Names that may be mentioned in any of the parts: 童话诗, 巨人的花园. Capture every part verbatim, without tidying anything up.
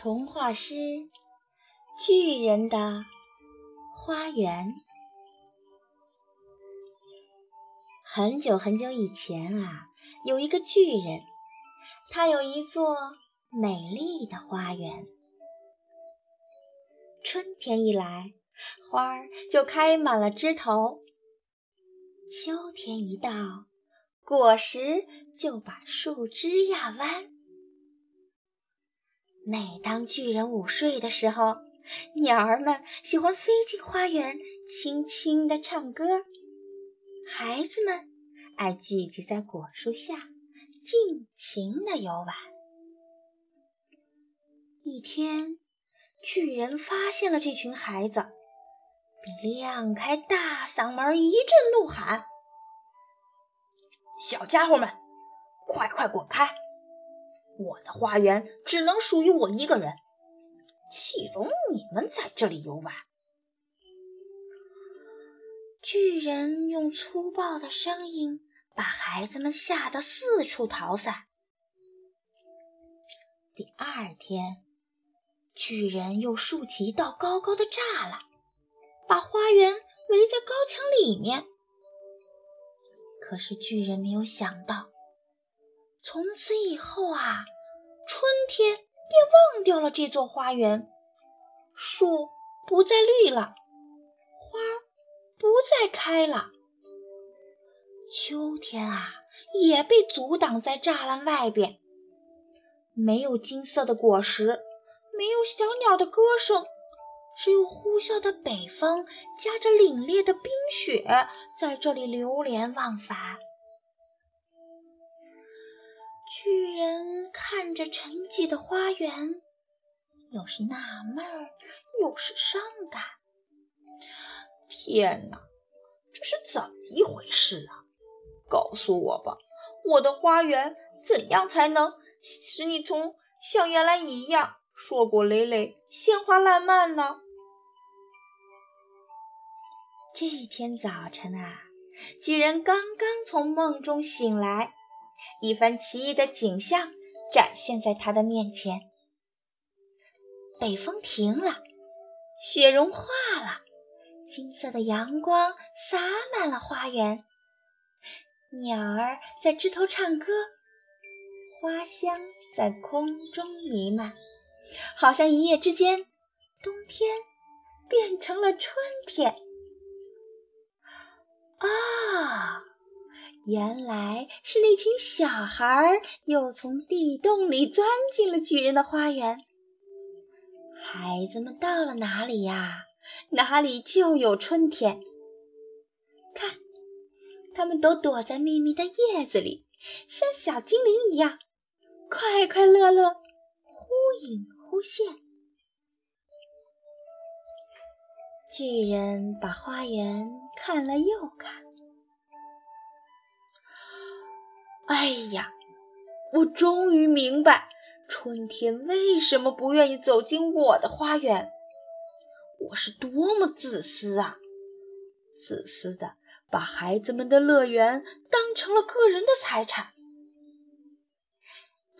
童话诗《巨人的花园》。很久很久以前啊，有一个巨人，他有一座美丽的花园。春天一来，花儿就开满了枝头；秋天一到，果实就把树枝压弯。每当巨人午睡的时候，鸟儿们喜欢飞进花园，轻轻地唱歌。孩子们爱聚集在果树下，尽情地游玩。一天，巨人发现了这群孩子，便亮开大嗓门一阵怒喊：小家伙们，快快滚开！我的花园只能属于我一个人，岂容你们在这里游玩！巨人用粗暴的声音把孩子们吓得四处逃散。第二天，巨人又竖起一道高高的栅栏，把花园围在高墙里面。可是巨人没有想到，从此以后啊，春天便忘掉了这座花园，树不再绿了，花不再开了。秋天啊，也被阻挡在栅栏外边，没有金色的果实，没有小鸟的歌声，只有呼啸的北风夹着凛冽的冰雪在这里流连忘返。巨人看着沉寂的花园，有时纳闷儿，有时伤感。天哪，这是怎么一回事啊？告诉我吧，我的花园怎样才能使你从像原来一样硕果累累、鲜花烂漫呢？这一天早晨啊，巨人刚刚从梦中醒来，一番奇异的景象展现在他的面前。北风停了，雪融化了，金色的阳光洒满了花园，鸟儿在枝头唱歌，花香在空中弥漫，好像一夜之间，冬天变成了春天。啊！原来是那群小孩儿又从地洞里钻进了巨人的花园。孩子们到了哪里呀，哪里就有春天。看，他们都躲在密密的叶子里，像小精灵一样，快快乐乐，忽隐忽现。巨人把花园看了又看。哎呀，我终于明白，春天为什么不愿意走进我的花园。我是多么自私啊！自私的把孩子们的乐园当成了个人的财产。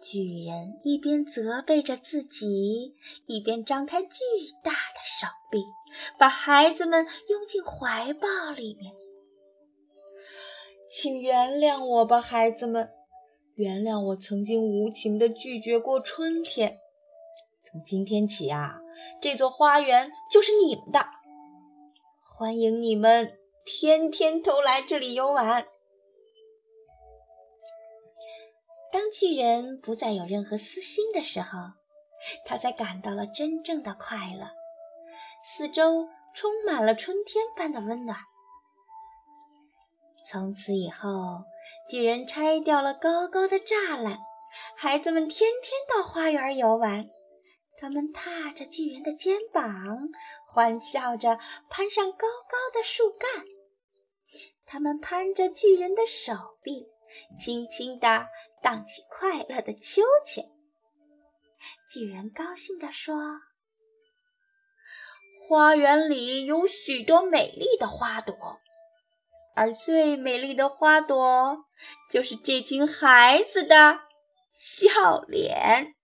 巨人一边责备着自己，一边张开巨大的手臂，把孩子们拥进怀抱里面。请原谅我吧，孩子们，原谅我曾经无情地拒绝过春天。从今天起啊，这座花园就是你们的，欢迎你们天天都来这里游玩。当巨人不再有任何私心的时候，他才感到了真正的快乐，四周充满了春天般的温暖。从此以后，巨人拆掉了高高的栅栏，孩子们天天到花园游玩。他们踏着巨人的肩膀，欢笑着攀上高高的树干。他们攀着巨人的手臂，轻轻地荡起快乐的秋千。巨人高兴地说：花园里有许多美丽的花朵，而最美丽的花朵，就是这群孩子的笑脸。